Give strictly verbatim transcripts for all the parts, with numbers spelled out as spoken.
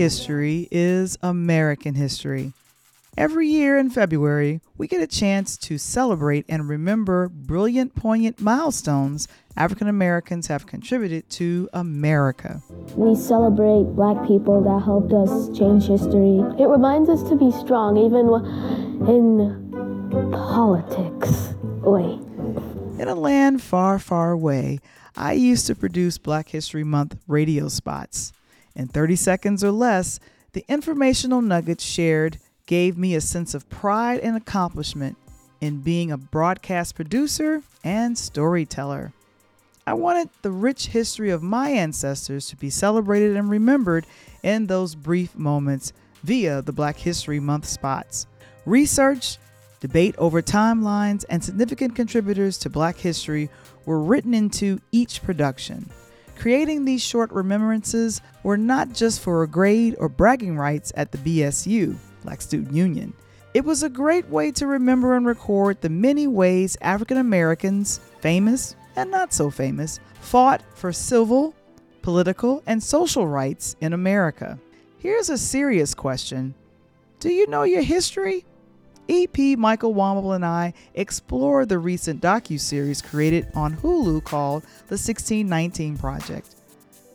History is American history. Every year in February, we get a chance to celebrate and remember brilliant, poignant milestones African Americans have contributed to America. We celebrate Black people that helped us change history. It reminds us to be strong, even in politics. Wait. In a land far, far away, I used to produce Black History Month radio spots. In thirty seconds or less, the informational nuggets shared gave me a sense of pride and accomplishment in being a broadcast producer and storyteller. I wanted the rich history of my ancestors to be celebrated and remembered in those brief moments via the Black History Month spots. Research, debate over timelines, and significant contributors to Black history were written into each production. Creating these short remembrances were not just for a grade or bragging rights at the B S U, Black Student Union. It was a great way to remember and record the many ways African Americans, famous and not so famous, fought for civil, political, and social rights in America. Here's a serious question. Do you know your history? E P Michael Womble and I explore the recent docuseries created on Hulu called The sixteen nineteen Project.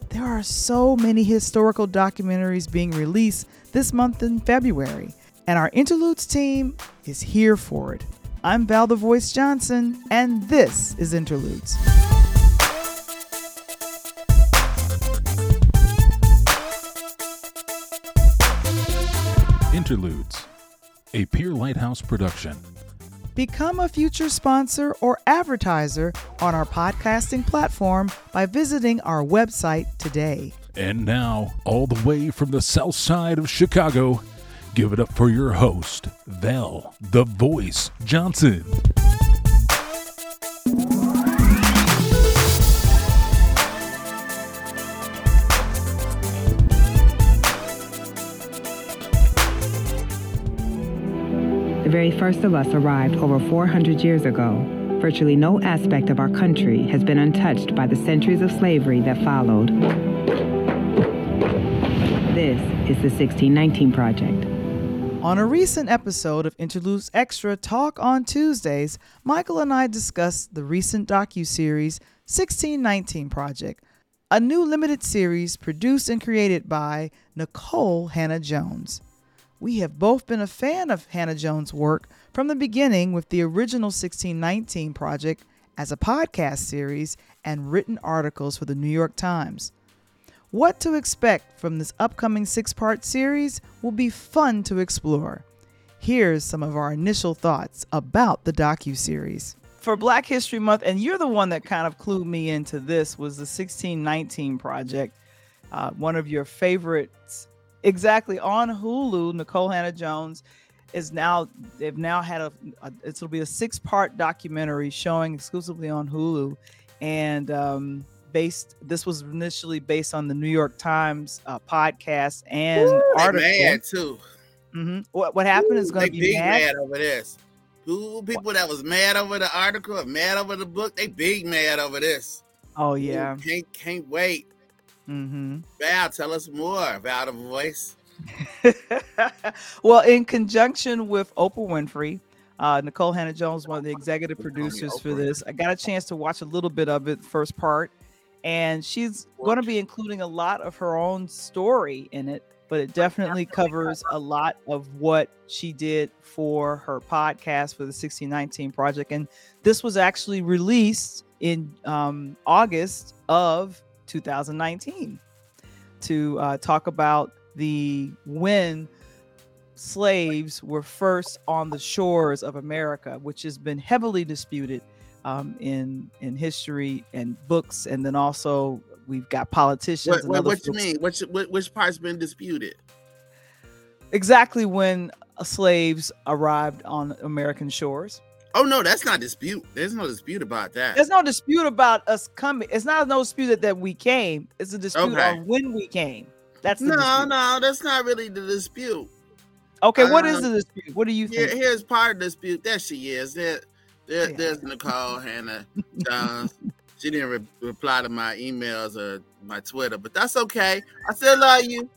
There are so many historical documentaries being released this month in February, and our Interludes team is here for it. I'm Val the Voice Johnson, and this is Interludes. Interludes. A Peer Lighthouse production. Become a future sponsor or advertiser on our podcasting platform by visiting our website today. And now, all the way from the south side of Chicago, give it up for your host, Val the Voice Johnson. The very first of us arrived over four hundred years ago. Virtually no aspect of our country has been untouched by the centuries of slavery that followed. This is the sixteen nineteen Project. On a recent episode of Interludes Extra Talk on Tuesdays, Michael and I discussed the recent docuseries sixteen nineteen Project, a new limited series produced and created by Nikole Hannah-Jones. We have both been a fan of Hannah-Jones' work from the beginning with the original sixteen nineteen Project as a podcast series and written articles for the New York Times. What to expect from this upcoming six-part series will be fun to explore. Here's some of our initial thoughts about the docuseries. For Black History Month, and you're the one that kind of clued me into this, was the sixteen nineteen Project, uh, one of your favorites. Exactly. On Hulu, Nikole Hannah-Jones is now, they've now had a, a it'll be a six part documentary showing exclusively on Hulu. And um, based, this was initially based on the New York Times uh, podcast and Ooh, article. Mad too. Mm-hmm. What, what happened Ooh, is going to be big mad. mad over this. Ooh, people what? that was mad over the article, mad over the book, they big mad over this. Oh yeah. Ooh, can't, can't wait. Mm-hmm. Val, tell us more about the voice. Well, in conjunction with Oprah Winfrey, uh, Nikole Hannah-Jones, one of the executive producers for this, I got a chance to watch a little bit of it, the first part, and she's going to be including a lot of her own story in it, but it definitely covers a lot of what she did for her podcast for the sixteen nineteen Project. And this was actually released in um, August of two thousand nineteen to uh, talk about the when slaves were first on the shores of America, which has been heavily disputed um, in in history and books, and then also we've got politicians. What, and what, what you mean? Which, which part's been disputed? Exactly when slaves arrived on American shores. Oh, no, that's not dispute. There's no dispute about that. There's no dispute about us coming. It's not no dispute that we came. It's a dispute okay. on when we came. That's the No, dispute. no, that's not really the dispute. Okay, um, what is the dispute? What do you think? Here's part of the dispute. There she is. There, There, yeah. There's Nikole Hannah-Jones. She didn't re- reply to my emails or my Twitter, but that's okay. I still love you.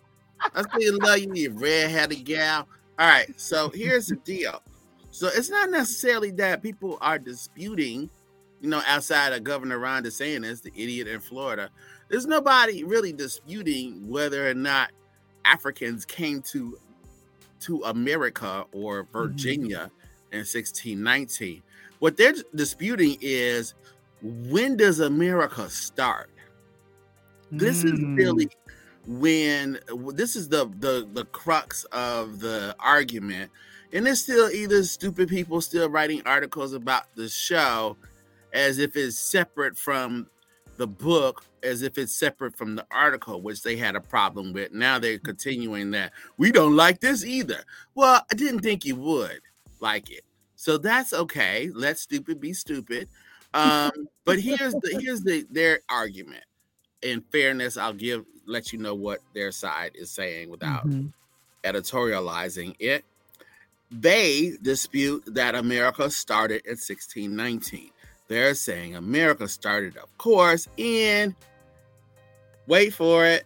I still love you, you red-headed gal. All right, so here's the deal. So it's not necessarily that people are disputing, you know, outside of Governor Ron DeSantis, the idiot in Florida, there's nobody really disputing whether or not Africans came to to America or Virginia mm-hmm. in sixteen nineteen. What they're disputing is, when does America start? This mm. is really when, this is the, the, the crux of the argument. And it's still either stupid people still writing articles about the show as if it's separate from the book, as if it's separate from the article, which they had a problem with. Now they're continuing that. We don't like this either. Well, I didn't think you would like it. So that's okay. Let stupid be stupid. Um, but here's the here's the their argument. In fairness, I'll give let you know what their side is saying without mm-hmm. editorializing it. They dispute that America started in sixteen nineteen. They're saying America started, of course, in, wait for it,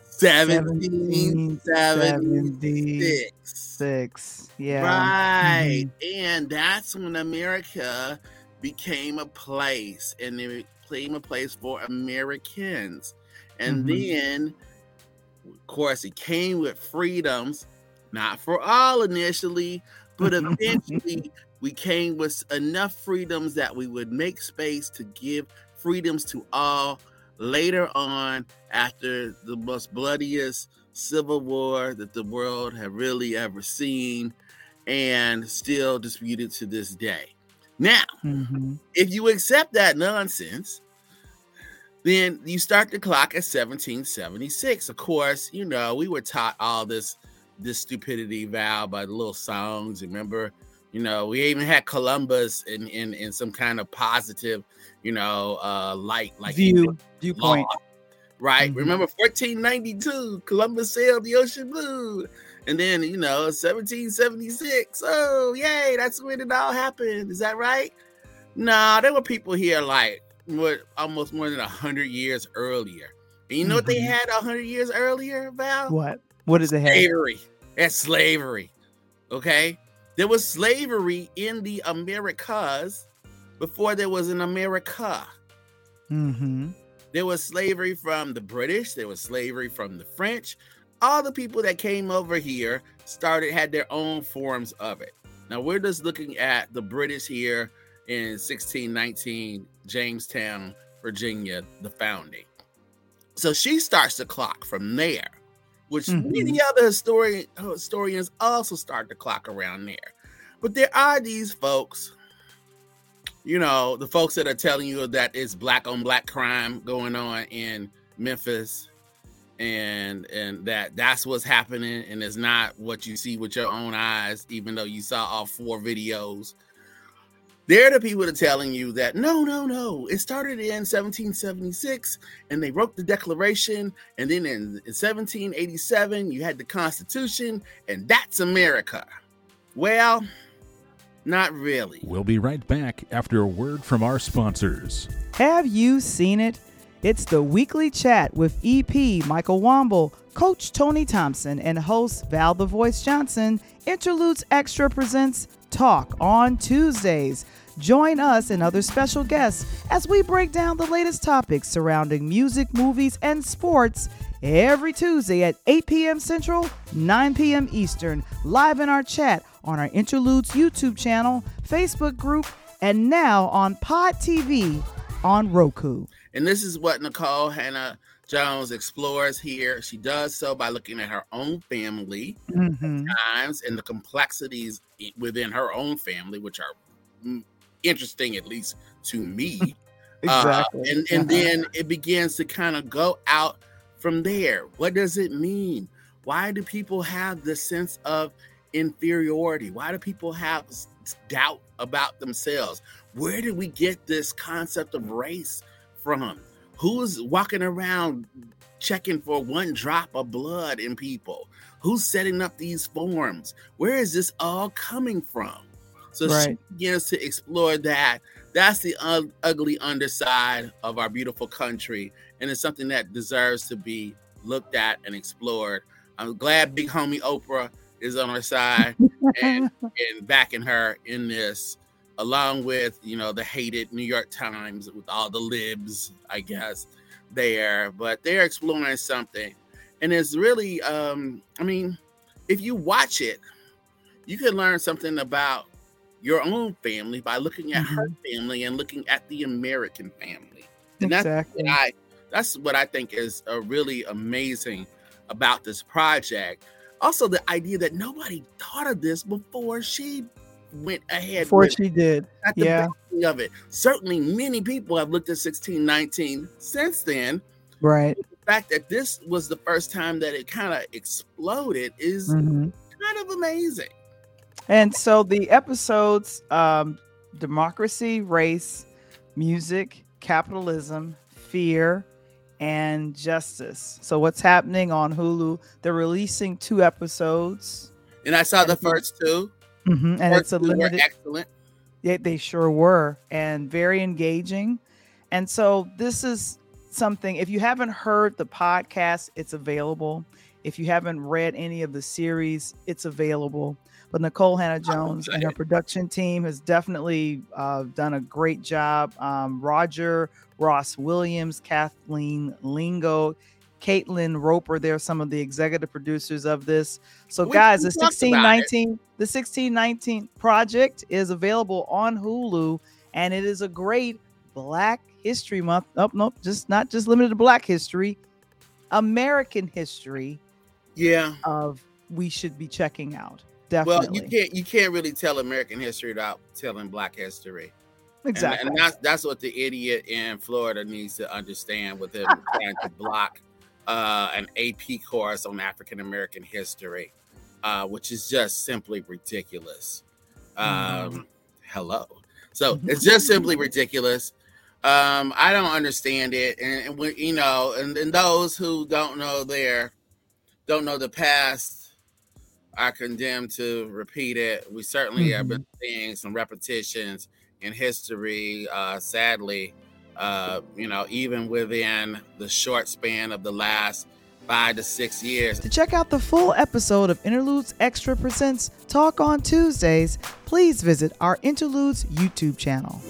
seventeen seventy-six. Six. Yeah. Right. Mm-hmm. And that's when America became a place, and it became a place for Americans. And mm-hmm. then, of course, it came with freedoms. Not for all initially, but eventually we came with enough freedoms that we would make space to give freedoms to all later on, after the most bloodiest civil war that the world had really ever seen and still disputed to this day. Now, mm-hmm. if you accept that nonsense, then you start the clock at seventeen seventy-six. Of course, you know, we were taught all this this stupidity, Val, by the little songs. Remember, you know, we even had Columbus in in, in some kind of positive, you know, uh, light, like view viewpoint, right? Mm-hmm. Remember, fourteen ninety-two, Columbus sailed the ocean blue, and then you know, seventeen seventy-six. Oh, yay! That's when it all happened. Is that right? Nah, there were people here like what almost more than a hundred years earlier. And you know mm-hmm. what they had a hundred years earlier, Val? What? What is it? Slavery. That's slavery. Okay. There was slavery in the Americas before there was an America. Mm-hmm. There was slavery from the British. There was slavery from the French. All the people that came over here started, had their own forms of it. Now we're just looking at the British here in sixteen nineteen, Jamestown, Virginia, the founding. So she starts the clock from there, which mm-hmm. many other historian, historians also start the clock around there. But there are these folks, you know, the folks that are telling you that it's black on black crime going on in Memphis, and and that that's what's happening, and it's not what you see with your own eyes, even though you saw all four videos. They're the people that are telling you that, no, no, no. It started in seventeen seventy-six, and they wrote the Declaration. And then in seventeen eighty-seven, you had the Constitution, and that's America. Well, not really. We'll be right back after a word from our sponsors. Have you seen it? It's the Weekly Chat with E P Michael Womble, Coach Tony Thompson, and host Val the Voice Johnson. Interludes Extra presents Talk on Tuesdays. Join us and other special guests as we break down the latest topics surrounding music, movies, and sports every Tuesday at eight p.m. Central, nine p.m. Eastern, live in our chat on our Interludes YouTube channel, Facebook group, and now on Pod T V on Roku. And this is what Nikole Hannah-Jones explores here. She does so by looking at her own family mm-hmm. times and the complexities within her own family, which are interesting, at least to me. Exactly. Uh, and, and uh-huh. then it begins to kind of go out from there. What does it mean? Why do people have this sense of inferiority? Why do people have doubt about themselves? Where did we get this concept of race from? Who's walking around checking for one drop of blood in people? Who's setting up these forms? Where is this all coming from? So right. she begins to explore that. That's the un- ugly underside of our beautiful country. And it's something that deserves to be looked at and explored. I'm glad big homie Oprah is on her side and, and backing her in this, along with, you know, the hated New York Times with all the libs, I guess, there. But they're exploring something. And it's really, um, I mean, if you watch it, you can learn something about your own family by looking at mm-hmm. her family and looking at the American family. And exactly. That's what, I, that's what I think is a really amazing about this project. Also, the idea that nobody thought of this before she went ahead. Before with she did. At the yeah. of it. Certainly many people have looked at sixteen nineteen since then. Right. The fact that this was the first time that it kind of exploded is mm-hmm. kind of amazing. And so the episodes, um, democracy, race, music, capitalism, fear, and justice. So what's happening on Hulu? They're releasing two episodes. And I saw and the first two. Mm-hmm. And first it's a limited. Were excellent. Yeah, they sure were. And very engaging. And so this is something, if you haven't heard the podcast, it's available. If you haven't read any of the series, it's available. But Nikole Hannah-Jones and her production team has definitely uh, done a great job. Um, Roger Ross Williams, Kathleen Lingo, Caitlin Roper, they're some of the executive producers of this. So, we, guys, we the sixteen nineteen, the sixteen nineteen Project is available on Hulu, and it is a great Black History Month. Oh, nope, just not just limited to Black history, American history. Yeah, of we should be checking out. Definitely. Well, you can't you can't really tell American history without telling Black history. Exactly. And, and that's that's what the idiot in Florida needs to understand with him trying to block uh, an A P course on African American history, uh, which is just simply ridiculous. Um, mm. Hello. So it's just simply ridiculous. Um, I don't understand it. And, and we, you know, and, and those who don't know their don't know the past are condemned to repeat it. We certainly mm-hmm. have been seeing some repetitions in history, uh, sadly, uh, you know, even within the short span of the last five to six years. To check out the full episode of Interludes Extra Presents Talk on Tuesdays, please visit our Interludes YouTube channel.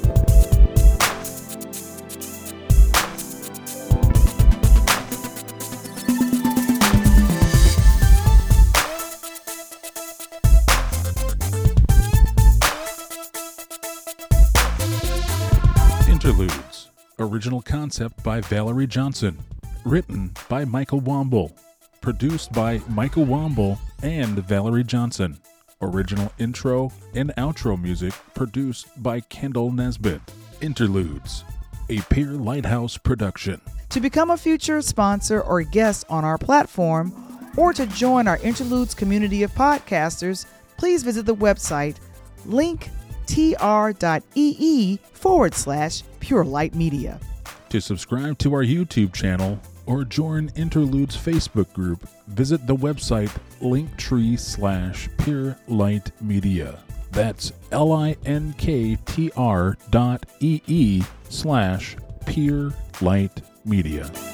Interludes, original concept by Valerie Johnson, written by Michael Womble, produced by Michael Womble and Valerie Johnson, original intro and outro music produced by Kendall Nesbitt. Interludes, a Peer Lighthouse production. To become a future sponsor or guest on our platform, or to join our Interludes community of podcasters, please visit the website linktr.ee forward slash Pure Light Media. To subscribe to our YouTube channel or join Interludes Facebook group, visit the website linktree slash Pure Light Media. That's L I N K T R dot E E slash Pure Light Media.